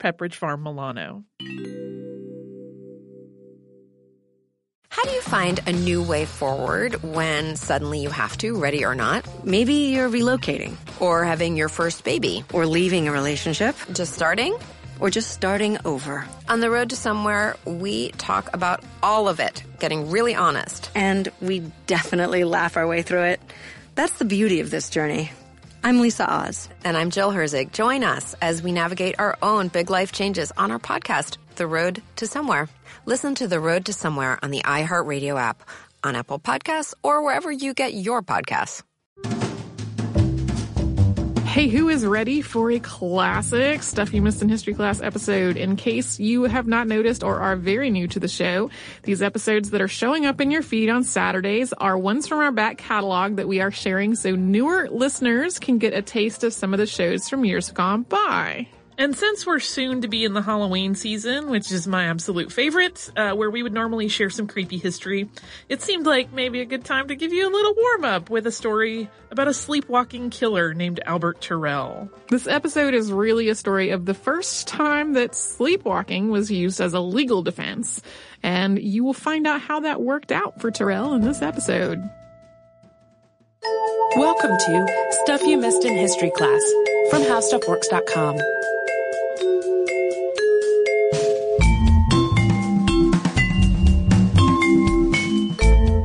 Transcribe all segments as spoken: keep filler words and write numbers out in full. Pepperidge Farm Milano. How do you find a new way forward when suddenly you have to, ready or not? Maybe you're relocating, or having your first baby, or leaving a relationship, just starting, or just starting over. On The Road to Somewhere, we talk about all of it, getting really honest. And we definitely laugh our way through it. That's the beauty of this journey. I'm Lisa Oz. And I'm Jill Herzig. Join us as we navigate our own big life changes on our podcast, The Road to Somewhere. Listen to The Road to Somewhere on the iHeartRadio app, on Apple Podcasts, or wherever you get your podcasts. Hey, who is ready for a classic Stuff You Missed in History Class episode? In case you have not noticed or are very new to the show, these episodes that are showing up in your feed on Saturdays are ones from our back catalog that we are sharing so newer listeners can get a taste of some of the shows from years gone by. And since we're soon to be in the Halloween season, which is my absolute favorite, uh, where we would normally share some creepy history, it seemed like maybe a good time to give you a little warm-up with a story about a sleepwalking killer named Albert Tirrell. This episode is really a story of the first time that sleepwalking was used as a legal defense, and you will find out how that worked out for Tirrell in this episode. Welcome to Stuff You Missed in History Class from How Stuff Works dot com.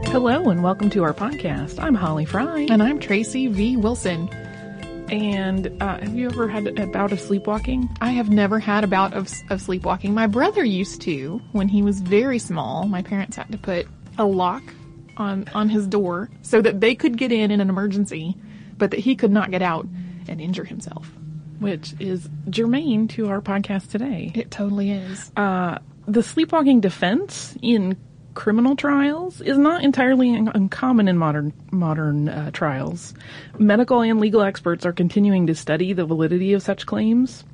Hello and welcome to our podcast. I'm Holly Fry. And I'm Tracy V. Wilson. And uh, have you ever had a bout of sleepwalking? I have never had a bout of, of sleepwalking. My brother used to when he was very small. My parents had to put a lock on, on his door so that they could get in in an emergency, but that he could not get out and injure himself. Which is germane to our podcast today. It totally is. Uh, the sleepwalking defense in criminal trials is not entirely un- uncommon in modern modern uh, trials. Medical and legal experts are continuing to study the validity of such claims.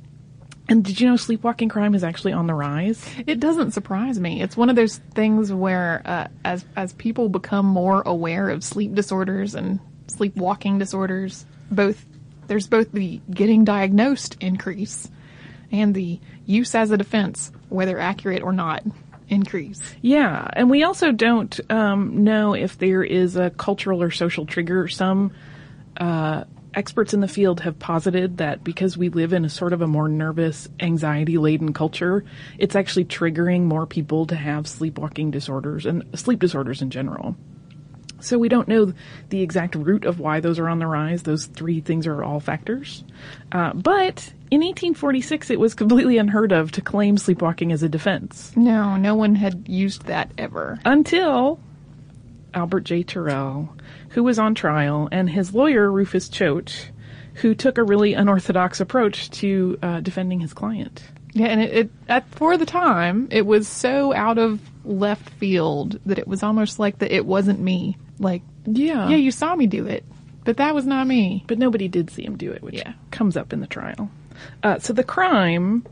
And did you know sleepwalking crime is actually on the rise? It doesn't surprise me. It's one of those things where uh, as as people become more aware of sleep disorders and sleepwalking disorders, both there's both the getting diagnosed increase and the use as a defense, whether accurate or not, increase. Yeah, and we also don't um, know if there is a cultural or social trigger. Some uh, experts in the field have posited that because we live in a sort of a more nervous, anxiety-laden culture, it's actually triggering more people to have sleepwalking disorders and sleep disorders in general. So we don't know the exact root of why those are on the rise. Those three things are all factors. Uh, but in eighteen forty-six, it was completely unheard of to claim sleepwalking as a defense. No, no one had used that ever. Until Albert J. Tirrell, who was on trial, and his lawyer, Rufus Choate, who took a really unorthodox approach to uh, defending his client. Yeah, and it, it at, for the time, it was so out of left field that it was almost like that it wasn't me. Like, yeah, yeah, you saw me do it, but that was not me. But nobody did see him do it, which yeah. comes up in the trial. Uh, so the crime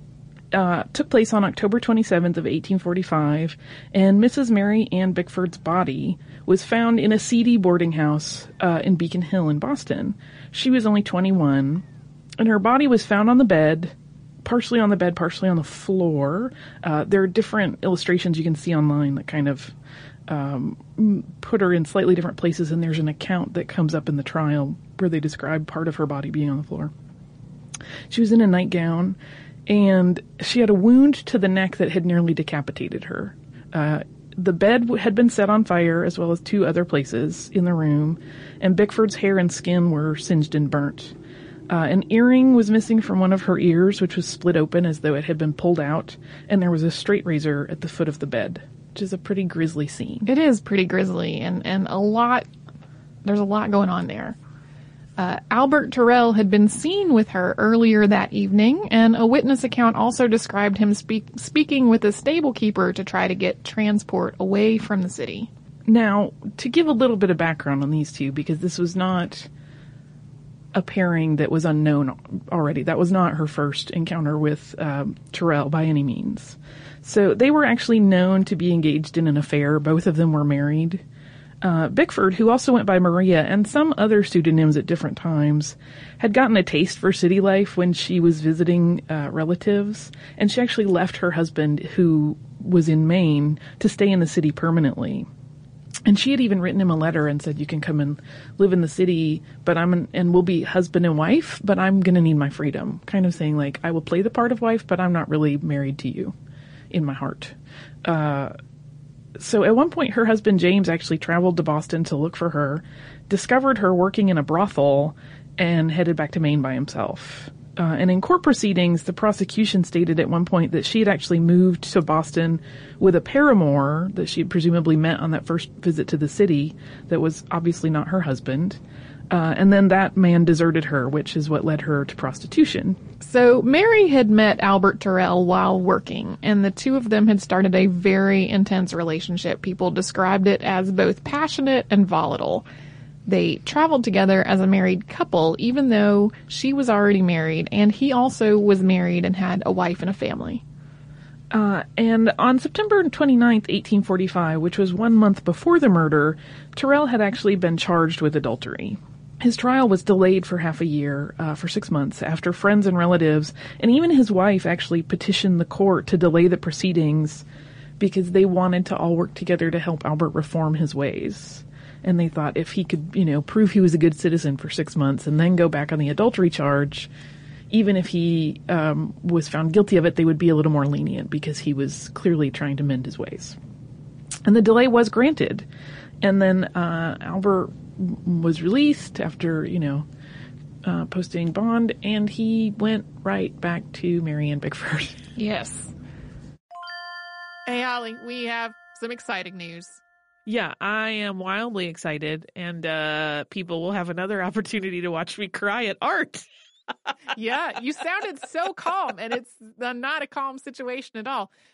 uh, took place on October twenty-seventh of eighteen forty-five, and Missus Mary Ann Bickford's body was found in a seedy boarding house uh, in Beacon Hill in Boston. She was only twenty-one, and her body was found on the bed, partially on the bed, partially on the floor. Uh, there are different illustrations you can see online that kind of Um, put her in slightly different places, and there's an account that comes up in the trial where they describe part of her body being on the floor. She was in a nightgown, and she had a wound to the neck that had nearly decapitated her. Uh, the bed w- had been set on fire, as well as two other places in the room, and Bickford's hair and skin were singed and burnt. Uh, an earring was missing from one of her ears, which was split open as though it had been pulled out, and there was a straight razor at the foot of the bed, which is a pretty grisly scene. It is pretty grisly, and, and a lot, there's a lot going on there. Uh, Albert Tirrell had been seen with her earlier that evening, and a witness account also described him speak, speaking with a stable keeper to try to get transport away from the city. Now, to give a little bit of background on these two, because this was not a pairing that was unknown already. That was not her first encounter with um, Tirrell by any means. So they were actually known to be engaged in an affair. Both of them were married. Uh, Bickford, who also went by Maria and some other pseudonyms at different times, had gotten a taste for city life when she was visiting uh, relatives, and she actually left her husband, who was in Maine, to stay in the city permanently. And she had even written him a letter and said, you can come and live in the city, but I'm an, and we'll be husband and wife, but I'm going to need my freedom. Kind of saying, like, I will play the part of wife, but I'm not really married to you in my heart. Uh, so at one point, her husband, James, actually traveled to Boston to look for her, discovered her working in a brothel, and headed back to Maine by himself. Uh, and in court proceedings, the prosecution stated at one point that she had actually moved to Boston with a paramour that she had presumably met on that first visit to the city that was obviously not her husband. Uh, and then that man deserted her, which is what led her to prostitution. So Mary had met Albert Tirrell while working, and the two of them had started a very intense relationship. People described it as both passionate and volatile. They traveled together as a married couple, even though she was already married, and he also was married and had a wife and a family. Uh, and on September twenty-ninth, eighteen forty-five, which was one month before the murder, Tirrell had actually been charged with adultery. His trial was delayed for half a year, uh, for six months, after friends and relatives, and even his wife actually petitioned the court to delay the proceedings because they wanted to all work together to help Albert reform his ways. And they thought if he could, you know, prove he was a good citizen for six months and then go back on the adultery charge, even if he um, was found guilty of it, they would be a little more lenient because he was clearly trying to mend his ways. And the delay was granted. And then uh, Albert was released after, you know, uh, posting bond, and he went right back to Mary Ann Bickford. Yes. Hey, Holly, we have some exciting news. Yeah, I am wildly excited, and uh, people will have another opportunity to watch me cry at art. Yeah, you sounded so calm, and it's not a calm situation at all.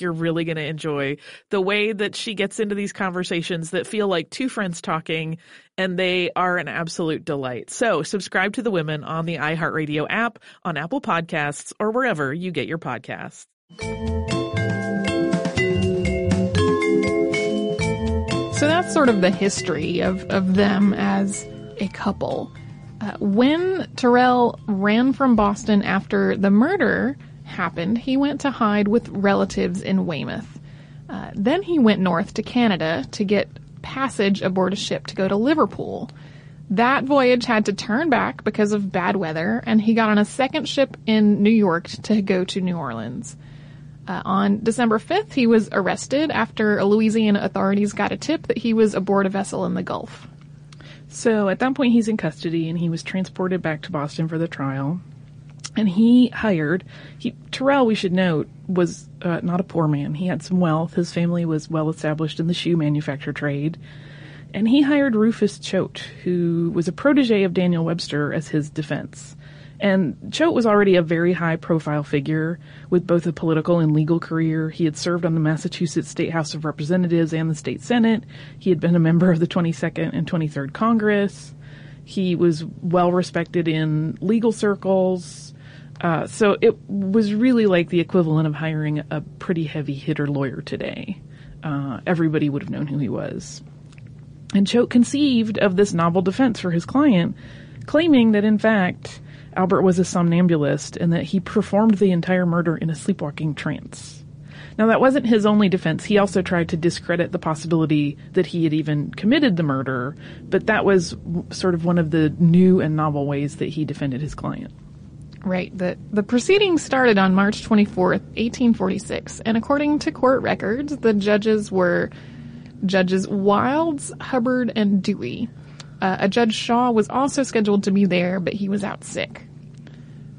you're really going to enjoy the way that she gets into these conversations that feel like two friends talking, and they are an absolute delight. So subscribe to The Women on the iHeartRadio app, on Apple Podcasts, or wherever you get your podcasts. So that's sort of the history of, of them as a couple. Uh, when Tirrell ran from Boston after the murder happened, he went to hide with relatives in Weymouth. Uh, then he went north to Canada to get passage aboard a ship to go to Liverpool. That voyage had to turn back because of bad weather, and he got on a second ship in New York to go to New Orleans. Uh, on December fifth, he was arrested after Louisiana authorities got a tip that he was aboard a vessel in the Gulf. So at that point, he's in custody, and he was transported back to Boston for the trial. And he hired, he, Tirrell, we should note, was uh, not a poor man. He had some wealth. His family was well-established in the shoe manufacture trade. And he hired Rufus Choate, who was a protege of Daniel Webster, as his defense. And Choate was already a very high-profile figure with both a political and legal career. He had served on the Massachusetts State House of Representatives and the State Senate. He had been a member of the twenty-second and twenty-third Congress. He was well-respected in legal circles. Uh, so it was really like the equivalent of hiring a pretty heavy hitter lawyer today. Uh, everybody would have known who he was. And Choate conceived of this novel defense for his client, claiming that, in fact, Albert was a somnambulist and that he performed the entire murder in a sleepwalking trance. Now, that wasn't his only defense. He also tried to discredit the possibility that he had even committed the murder, but that was w- sort of one of the new and novel ways that he defended his client. Right. The, the proceedings started on March twenty-fourth, eighteen forty-six, and according to court records, the judges were Judges Wilds, Hubbard, and Dewey. Uh, a Judge Shaw was also scheduled to be there, but he was out sick.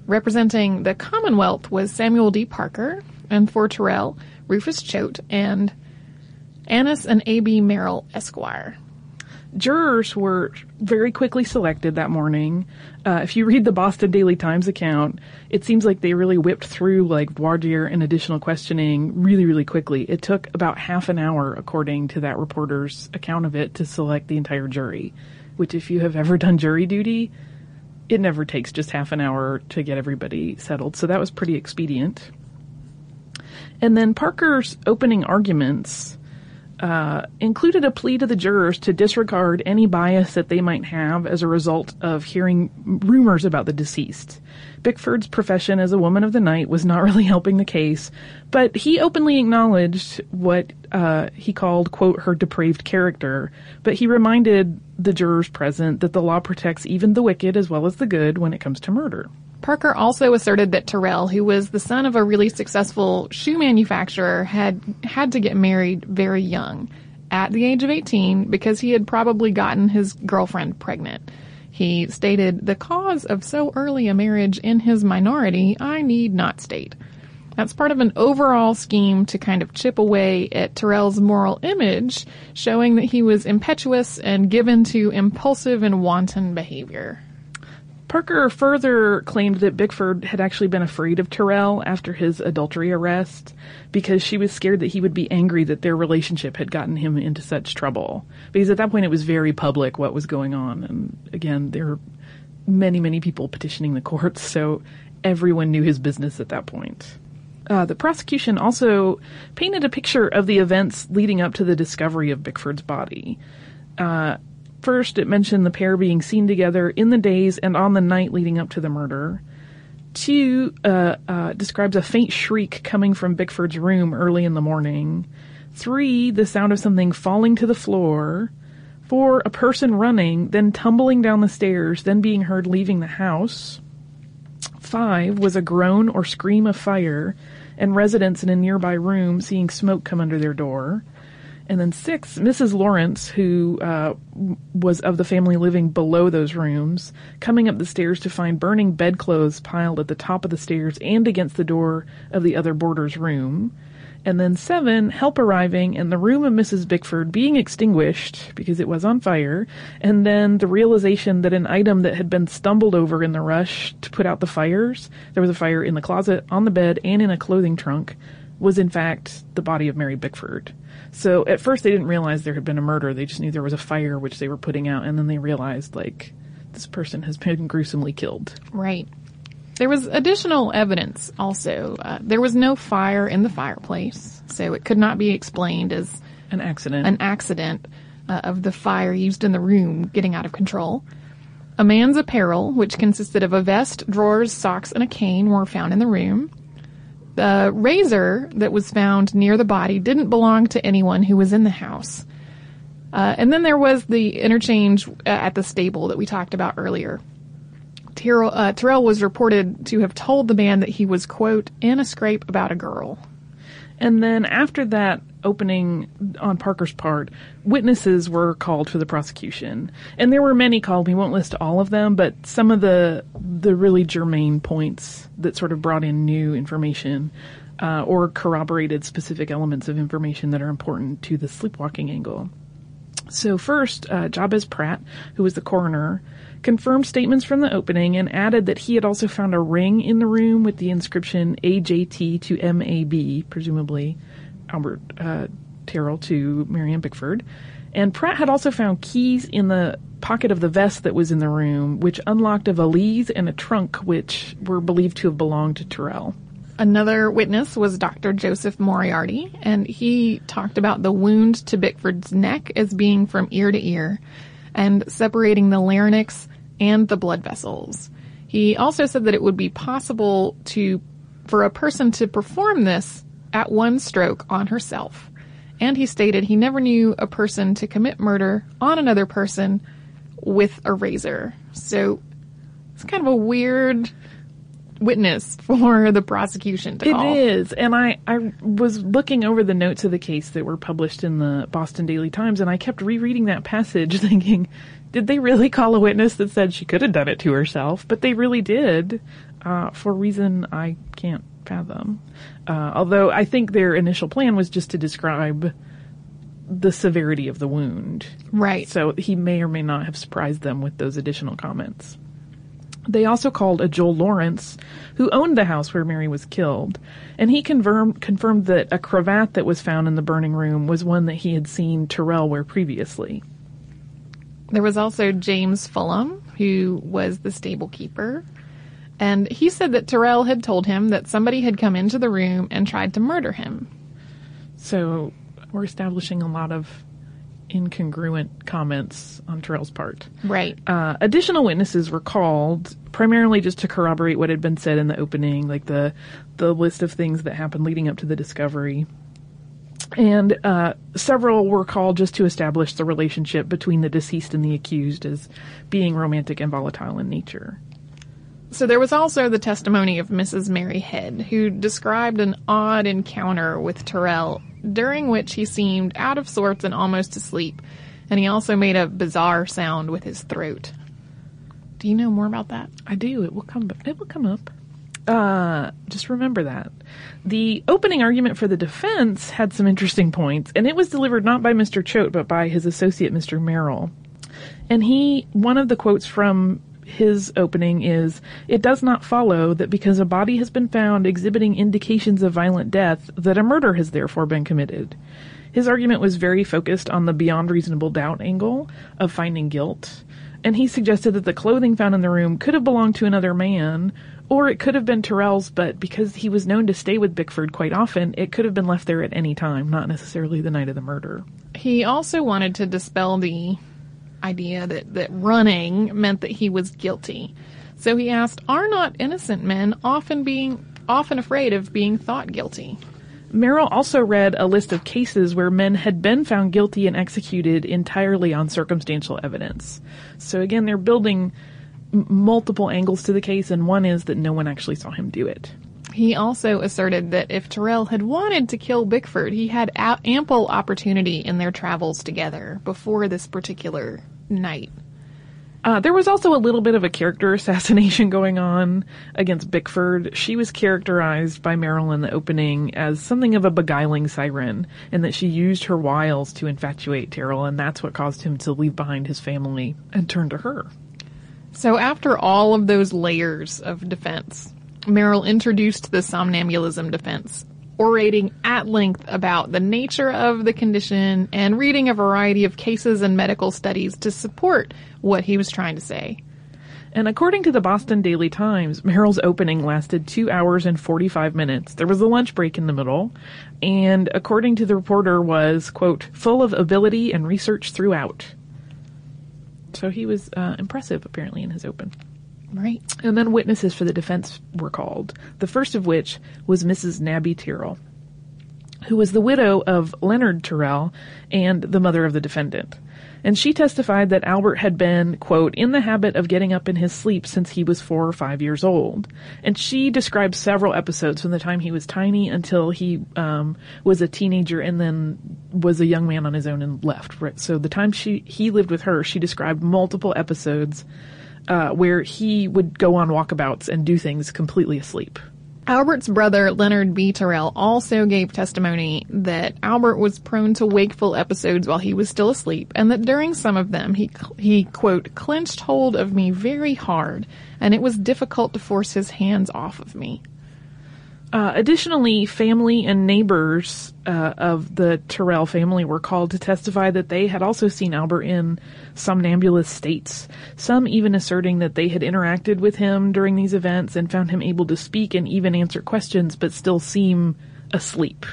Representing the Commonwealth was Samuel D. Parker, and for Tirrell, Rufus Choate, and Annis and A B Merrill, Esquire. Jurors were very quickly selected that morning. Uh, if you read the Boston Daily Times account, it seems like they really whipped through like voir dire and additional questioning really, really quickly. It took about half an hour, according to that reporter's account of it, to select the entire jury, which if you have ever done jury duty, it never takes just half an hour to get everybody settled. So that was pretty expedient. And then Parker's opening arguments Uh, included a plea to the jurors to disregard any bias that they might have as a result of hearing rumors about the deceased. Bickford's profession as a woman of the night was not really helping the case, but he openly acknowledged what uh, he called, quote, her depraved character, but he reminded the jurors present that the law protects even the wicked as well as the good when it comes to murder. Parker also asserted that Tirrell, who was the son of a really successful shoe manufacturer, had had to get married very young, at the age of eighteen, because he had probably gotten his girlfriend pregnant. He stated, "The cause of so early a marriage in his minority, I need not state." That's part of an overall scheme to kind of chip away at Tirrell's moral image, showing that he was impetuous and given to impulsive and wanton behavior. Parker further claimed that Bickford had actually been afraid of Tirrell after his adultery arrest because she was scared that he would be angry that their relationship had gotten him into such trouble. Because at that point it was very public what was going on. And again, there were many, many people petitioning the courts, so everyone knew his business at that point. Uh, the prosecution also painted a picture of the events leading up to the discovery of Bickford's body. Uh, First, it mentioned the pair being seen together in the days and on the night leading up to the murder. Two, uh, uh, describes a faint shriek coming from Bickford's room early in the morning. Three, the sound of something falling to the floor. Four, a person running, then tumbling down the stairs, then being heard leaving the house. Five, was a groan or scream of fire, and residents in a nearby room seeing smoke come under their door. And then six, Missus Lawrence, who uh, was of the family living below those rooms, coming up the stairs to find burning bedclothes piled at the top of the stairs and against the door of the other boarder's room. And then seven, help arriving and the room of Missus Bickford being extinguished because it was on fire. And then the realization that an item that had been stumbled over in the rush to put out the fires, there was a fire in the closet, on the bed, and in a clothing trunk, was in fact the body of Mary Bickford. So at first they didn't realize there had been a murder. They just knew there was a fire which they were putting out, and then they realized, like, this person has been gruesomely killed. Right. There was additional evidence also. Uh, there was no fire in the fireplace, so it could not be explained as an accident. An accident. uh, of the fire used in the room getting out of control. A man's apparel, which consisted of a vest, drawers, socks, and a cane, were found in the room. The razor that was found near the body didn't belong to anyone who was in the house. Uh, and then there was the interchange at the stable that we talked about earlier. Tirrell, uh, Tirrell was reported to have told the man that he was, quote, in a scrape about a girl. And then after that opening on Parker's part, witnesses were called for the prosecution. And there were many called. We won't list all of them, but some of the the really germane points that sort of brought in new information uh, or corroborated specific elements of information that are important to the sleepwalking angle. So first, uh, Jabez Pratt, who was the coroner, confirmed statements from the opening and added that he had also found a ring in the room with the inscription A J T to M A B, presumably Albert uh, Tirrell to Mary Ann Bickford. And Pratt had also found keys in the pocket of the vest that was in the room, which unlocked a valise and a trunk, which were believed to have belonged to Tirrell. Another witness was Doctor Joseph Moriarty, and he talked about the wound to Bickford's neck as being from ear to ear and separating the larynx and the blood vessels. He also said that it would be possible to, for a person to perform this at one stroke on herself. And he stated he never knew a person to commit murder on another person with a razor. So it's kind of a weird witness for the prosecution to call. It is. And I, I was looking over the notes of the case that were published in the Boston Daily Times, and I kept rereading that passage thinking, did they really call a witness that said she could have done it to herself? But they really did, uh, for a reason I can't fathom. Uh, although I think their initial plan was just to describe the severity of the wound. Right. So he may or may not have surprised them with those additional comments. They also called a Joel Lawrence, who owned the house where Mary was killed, and he confirmed confirmed that a cravat that was found in the burning room was one that he had seen Tirrell wear previously. There was also James Fulham, who was the stable keeper. And he said that Tirrell had told him that somebody had come into the room and tried to murder him. So we're establishing a lot of incongruent comments on Tirrell's part. Right. Uh, additional witnesses were called primarily just to corroborate what had been said in the opening, like the the list of things that happened leading up to the discovery. And uh, several were called just to establish the relationship between the deceased and the accused as being romantic and volatile in nature. So there was also the testimony of Missus Mary Head, who described an odd encounter with Tirrell, during which he seemed out of sorts and almost asleep, and he also made a bizarre sound with his throat. Do you know more about that? I do. It will come. It will come up. Uh, just remember that. The opening argument for the defense had some interesting points, and it was delivered not by Mister Choate but by his associate, Mister Merrill. And he, one of the quotes from his opening is, "It does not follow that because a body has been found exhibiting indications of violent death, that a murder has therefore been committed." His argument was very focused on the beyond reasonable doubt angle of finding guilt, and he suggested that the clothing found in the room could have belonged to another man, or it could have been Tirrell's, but because he was known to stay with Bickford quite often, it could have been left there at any time, not necessarily the night of the murder. He also wanted to dispel the idea that, that running meant that he was guilty. So he asked, are not innocent men often being often afraid of being thought guilty? Merrill also read a list of cases where men had been found guilty and executed entirely on circumstantial evidence. So again, they're building m- multiple angles to the case, and one is that no one actually saw him do it. He also asserted that if Tirrell had wanted to kill Bickford, he had a- ample opportunity in their travels together before this particular night. Uh, there was also a little bit of a character assassination going on against Bickford. She was characterized by Merrill in the opening as something of a beguiling siren, and that she used her wiles to infatuate Tirrell, and that's what caused him to leave behind his family and turn to her. So after all of those layers of defense, Merrill introduced the somnambulism defense, orating at length about the nature of the condition and reading a variety of cases and medical studies to support what he was trying to say. And according to the Boston Daily Times, Merrill's opening lasted two hours and forty-five minutes. There was a lunch break in the middle. And according to the reporter was, quote, full of ability and research throughout. So he was uh, impressive, apparently, in his open. Right. And then witnesses for the defense were called, the first of which was Missus Nabby Tirrell, who was the widow of Leonard Tirrell and the mother of the defendant. And she testified that Albert had been, quote, in the habit of getting up in his sleep since he was four or five years old. And she described several episodes from the time he was tiny until he um, was a teenager and then was a young man on his own and left. Right? So the time she he lived with her, she described multiple episodes uh, where he would go on walkabouts and do things completely asleep. Albert's brother, Leonard B. Tirrell, also gave testimony that Albert was prone to wakeful episodes while he was still asleep, and that during some of them, he, he quote, clenched hold of me very hard, and it was difficult to force his hands off of me. Uh, additionally, family and neighbors uh, of the Tirrell family were called to testify that they had also seen Albert in somnambulist states, some even asserting that they had interacted with him during these events and found him able to speak and even answer questions but still seem asleep.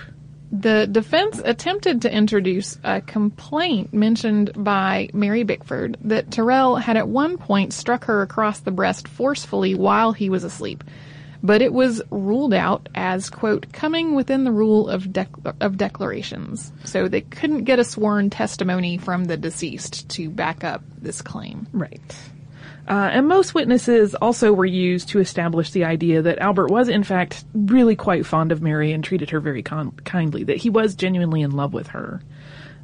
The defense attempted to introduce a complaint mentioned by Mary Bickford that Tirrell had at one point struck her across the breast forcefully while he was asleep. But it was ruled out as, quote, coming within the rule of de- of declarations. So they couldn't get a sworn testimony from the deceased to back up this claim. Right. Uh, and most witnesses also were used to establish the idea that Albert was, in fact, really quite fond of Mary and treated her very con- kindly, that he was genuinely in love with her.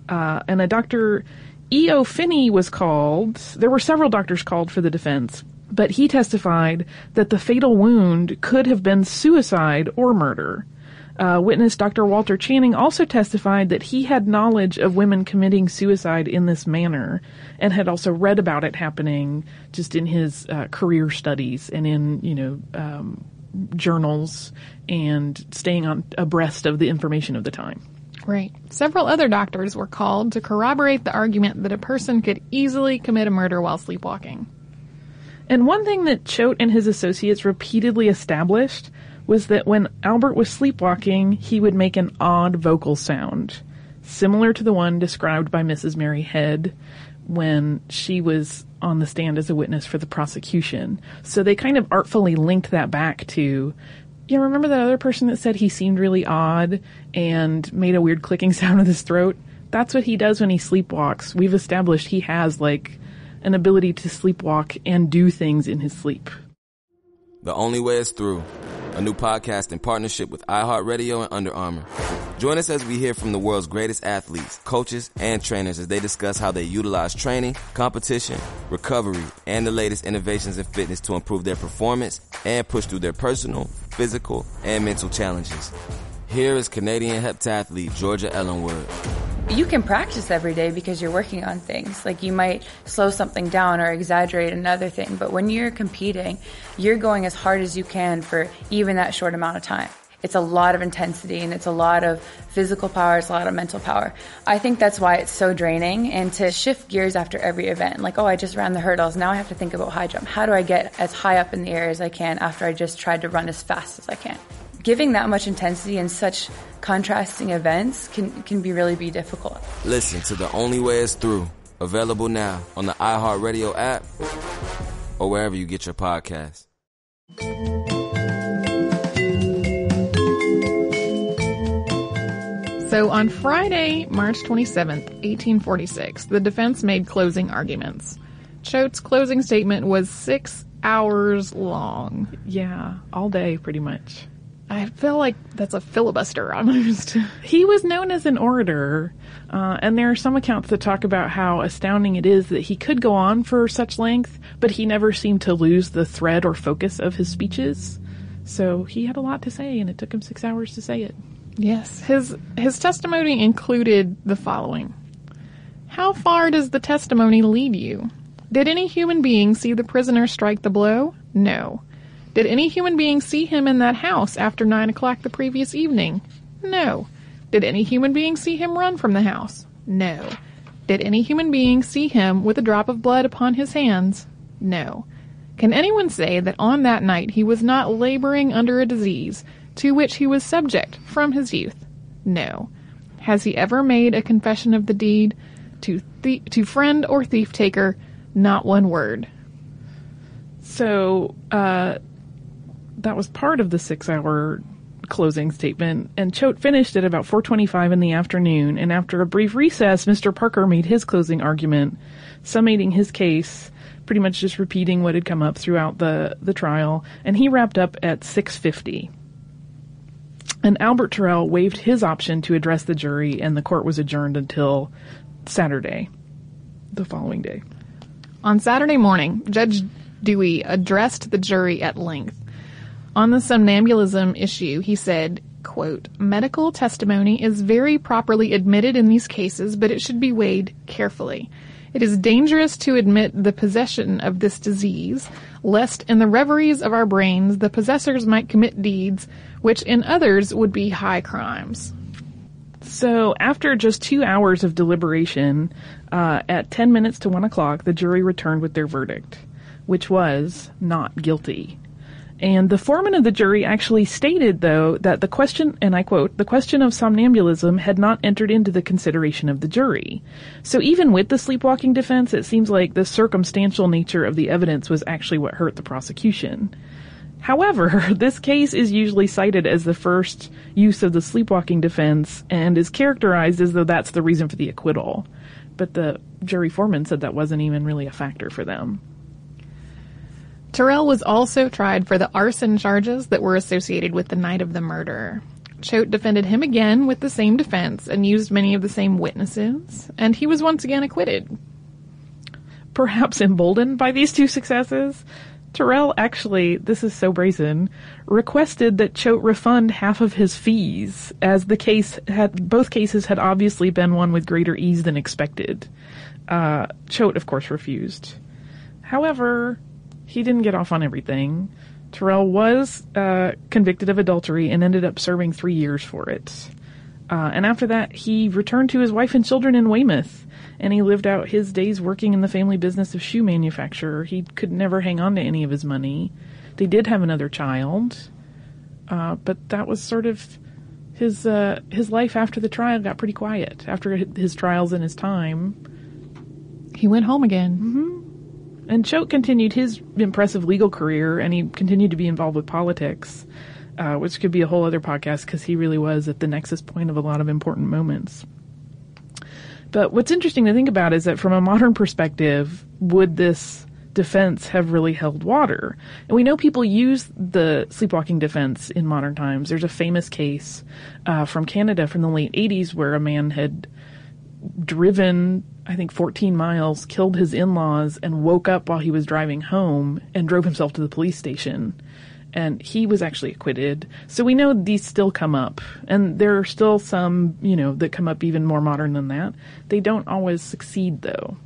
Uh, and a Doctor E O. Finney was called. There were several doctors called for the defense. But he testified that the fatal wound could have been suicide or murder. Uh, witness Doctor Walter Channing also testified that he had knowledge of women committing suicide in this manner and had also read about it happening just in his uh, career studies and in, you know, um, journals and staying on abreast of the information of the time. Right. Several other doctors were called to corroborate the argument that a person could easily commit a murder while sleepwalking. And one thing that Choate and his associates repeatedly established was that when Albert was sleepwalking, he would make an odd vocal sound, similar to the one described by Missus Mary Head when she was on the stand as a witness for the prosecution. So they kind of artfully linked that back to, you remember that other person that said he seemed really odd and made a weird clicking sound with his throat? That's what he does when he sleepwalks. We've established he has, like, an ability to sleepwalk and do things in his sleep. The Only Way is Through, a new podcast in partnership with iHeartRadio and Under Armour. Join us as we hear from the world's greatest athletes, coaches, and trainers as they discuss how they utilize training, competition, recovery, and the latest innovations in fitness to improve their performance and push through their personal, physical, and mental challenges. Here is Canadian heptathlete Georgia Ellenwood. You can practice every day because you're working on things. Like, you might slow something down or exaggerate another thing, but when you're competing, you're going as hard as you can for even that short amount of time. It's a lot of intensity, and it's a lot of physical power, it's a lot of mental power. I think that's why it's so draining, and to shift gears after every event, like, oh, I just ran the hurdles, now I have to think about high jump. How do I get as high up in the air as I can after I just tried to run as fast as I can? Giving that much intensity in such contrasting events can, can be really be difficult. Listen to The Only Way is Through. Available now on the iHeartRadio app or wherever you get your podcasts. So on Friday, March twenty-seventh, eighteen forty-six, the defense made closing arguments. Choate's closing statement was six hours long. Yeah, all day pretty much. I feel like that's a filibuster almost. He was known as an orator, uh, and there are some accounts that talk about how astounding it is that he could go on for such length, but he never seemed to lose the thread or focus of his speeches. So he had a lot to say, and it took him six hours to say it. Yes. His, his testimony included the following. How far does the testimony lead you? Did any human being see the prisoner strike the blow? No. Did any human being see him in that house after nine o'clock the previous evening? No. Did any human being see him run from the house? No. Did any human being see him with a drop of blood upon his hands? No. Can anyone say that on that night he was not laboring under a disease to which he was subject from his youth? No. Has he ever made a confession of the deed to thie- to friend or thief-taker? Not one word. So, uh, that was part of the six-hour closing statement, and Choate finished at about four twenty-five in the afternoon, and after a brief recess, Mister Parker made his closing argument, summating his case, pretty much just repeating what had come up throughout the, the trial, and he wrapped up at six fifty. And Albert Tirrell waived his option to address the jury, and the court was adjourned until Saturday, the following day. On Saturday morning, Judge Dewey addressed the jury at length. On the somnambulism issue, he said, quote, medical testimony is very properly admitted in these cases, but it should be weighed carefully. It is dangerous to admit the possession of this disease, lest in the reveries of our brains the possessors might commit deeds which in others would be high crimes. So after just two hours of deliberation, uh, at ten minutes to one o'clock, the jury returned with their verdict, which was not guilty. And the foreman of the jury actually stated, though, that the question, and I quote, the question of somnambulism had not entered into the consideration of the jury. So even with the sleepwalking defense, it seems like the circumstantial nature of the evidence was actually what hurt the prosecution. However, this case is usually cited as the first use of the sleepwalking defense and is characterized as though that's the reason for the acquittal. But the jury foreman said that wasn't even really a factor for them. Tirrell was also tried for the arson charges that were associated with the night of the murder. Choate defended him again with the same defense and used many of the same witnesses, and he was once again acquitted. Perhaps emboldened by these two successes, Tirrell actually, this is so brazen, requested that Choate refund half of his fees, as the case had, both cases had obviously been won with greater ease than expected. Uh, Choate, of course, refused. However, he didn't get off on everything. Tirrell was uh, convicted of adultery and ended up serving three years for it. Uh, and after that, he returned to his wife and children in Weymouth, and he lived out his days working in the family business of shoe manufacturer. He could never hang on to any of his money. They did have another child, uh, but that was sort of his uh, his life after the trial got pretty quiet. After his trials and his time, he went home again. Mm-hmm. And Choate continued his impressive legal career, and he continued to be involved with politics, uh, which could be a whole other podcast because he really was at the nexus point of a lot of important moments. But what's interesting to think about is that from a modern perspective, would this defense have really held water? And we know people use the sleepwalking defense in modern times. There's a famous case uh, from Canada from the late eighties where a man had driven, I think, fourteen miles, killed his in-laws, and woke up while he was driving home and drove himself to the police station. And he was actually acquitted. So we know these still come up. And there are still some, you know, that come up even more modern than that. They don't always succeed, though.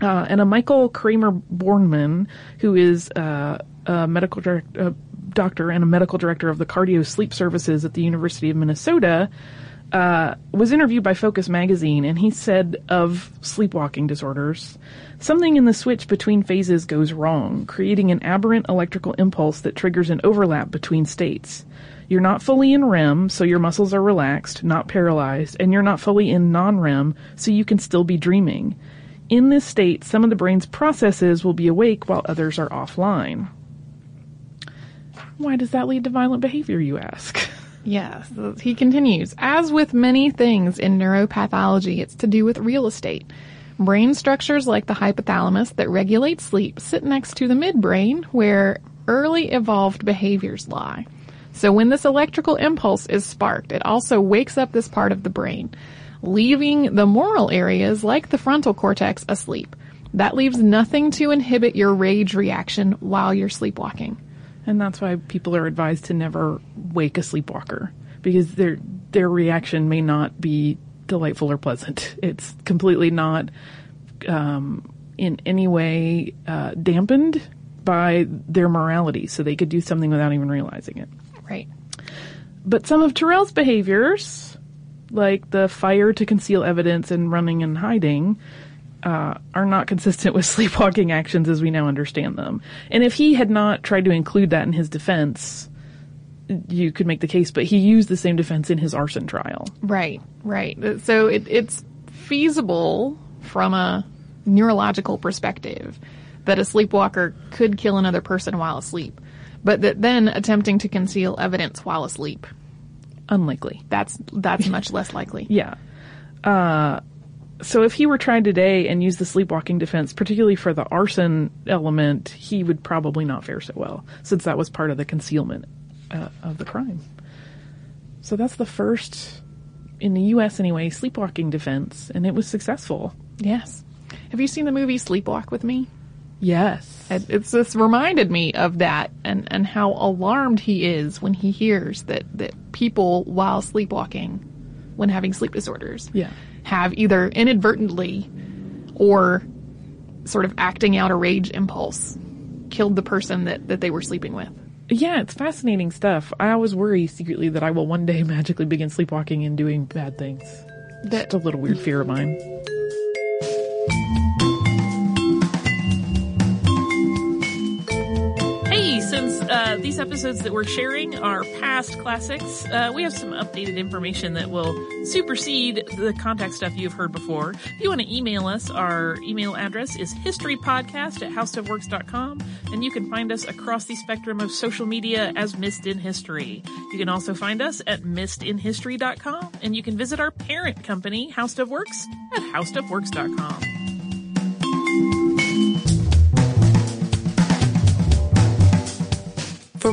Uh, and a Michael Kramer Bornman, who is uh, a medical director, uh, doctor and a medical director of the cardio sleep services at the University of Minnesota, Uh, was interviewed by Focus magazine, and he said of sleepwalking disorders, something in the switch between phases goes wrong, creating an aberrant electrical impulse that triggers an overlap between states. You're not fully in REM, so your muscles are relaxed, not paralyzed, and you're not fully in non-REM, so you can still be dreaming. In this state, some of the brain's processes will be awake while others are offline. Why does that lead to violent behavior, you ask? Yes, he continues. As with many things in neuropathology, it's to do with real estate. Brain structures like the hypothalamus that regulate sleep sit next to the midbrain where early evolved behaviors lie. So when this electrical impulse is sparked, it also wakes up this part of the brain, leaving the moral areas like the frontal cortex asleep. That leaves nothing to inhibit your rage reaction while you're sleepwalking. And that's why people are advised to never wake a sleepwalker, because their their reaction may not be delightful or pleasant. It's completely not um, in any way uh, dampened by their morality, so they could do something without even realizing it. Right. But some of Tirrell's behaviors, like the fire to conceal evidence and running and hiding, uh, are not consistent with sleepwalking actions as we now understand them. And if he had not tried to include that in his defense, you could make the case, but he used the same defense in his arson trial. Right, right. So it, it's feasible from a neurological perspective that a sleepwalker could kill another person while asleep, but that then attempting to conceal evidence while asleep. Unlikely. That's that's much less likely. Yeah. Uh, so if he were tried today and used the sleepwalking defense, particularly for the arson element, he would probably not fare so well, since that was part of the concealment uh, of the crime. So that's the first, in the U S anyway, sleepwalking defense, and it was successful. Yes. Have you seen the movie Sleepwalk with Me? Yes. It, it's this reminded me of that and, and how alarmed he is when he hears that, that people while sleepwalking, when having sleep disorders, yeah. have either inadvertently or sort of acting out a rage impulse killed the person that, that they were sleeping with. Yeah, it's fascinating stuff. I always worry secretly that I will one day magically begin sleepwalking and doing bad things. That's a little weird fear of mine. Since uh, these episodes that we're sharing are past classics, uh, we have some updated information that will supersede the contact stuff you've heard before. If you want to email us, our email address is historypodcast at howstuffworks dot com, and you can find us across the spectrum of social media as Missed in History. You can also find us at missed in history dot com, and you can visit our parent company, HowStuffWorks, at howstuffworks dot com. For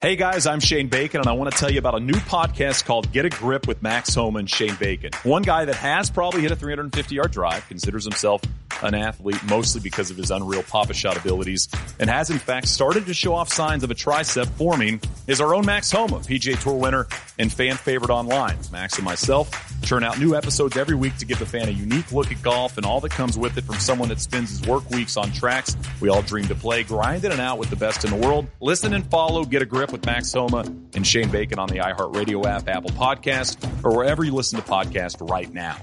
Hey guys, I'm Shane Bacon, and I want to tell you about a new podcast called Get a Grip with Max Homa and Shane Bacon. One guy that has probably hit a three hundred fifty yard drive, considers himself an athlete mostly because of his unreal pop-a shot abilities, and has in fact started to show off signs of a tricep forming, is our own Max Homa, P G A Tour winner and fan favorite online. Max and myself churn out new episodes every week to give the fan a unique look at golf and all that comes with it, from someone that spends his work weeks on tracks we all dream to play, grinding it out with the best in the world. Listen and follow Get a Grip with Max Homa and Shane Bacon on the iHeartRadio app, Apple Podcast, or wherever you listen to podcasts right now.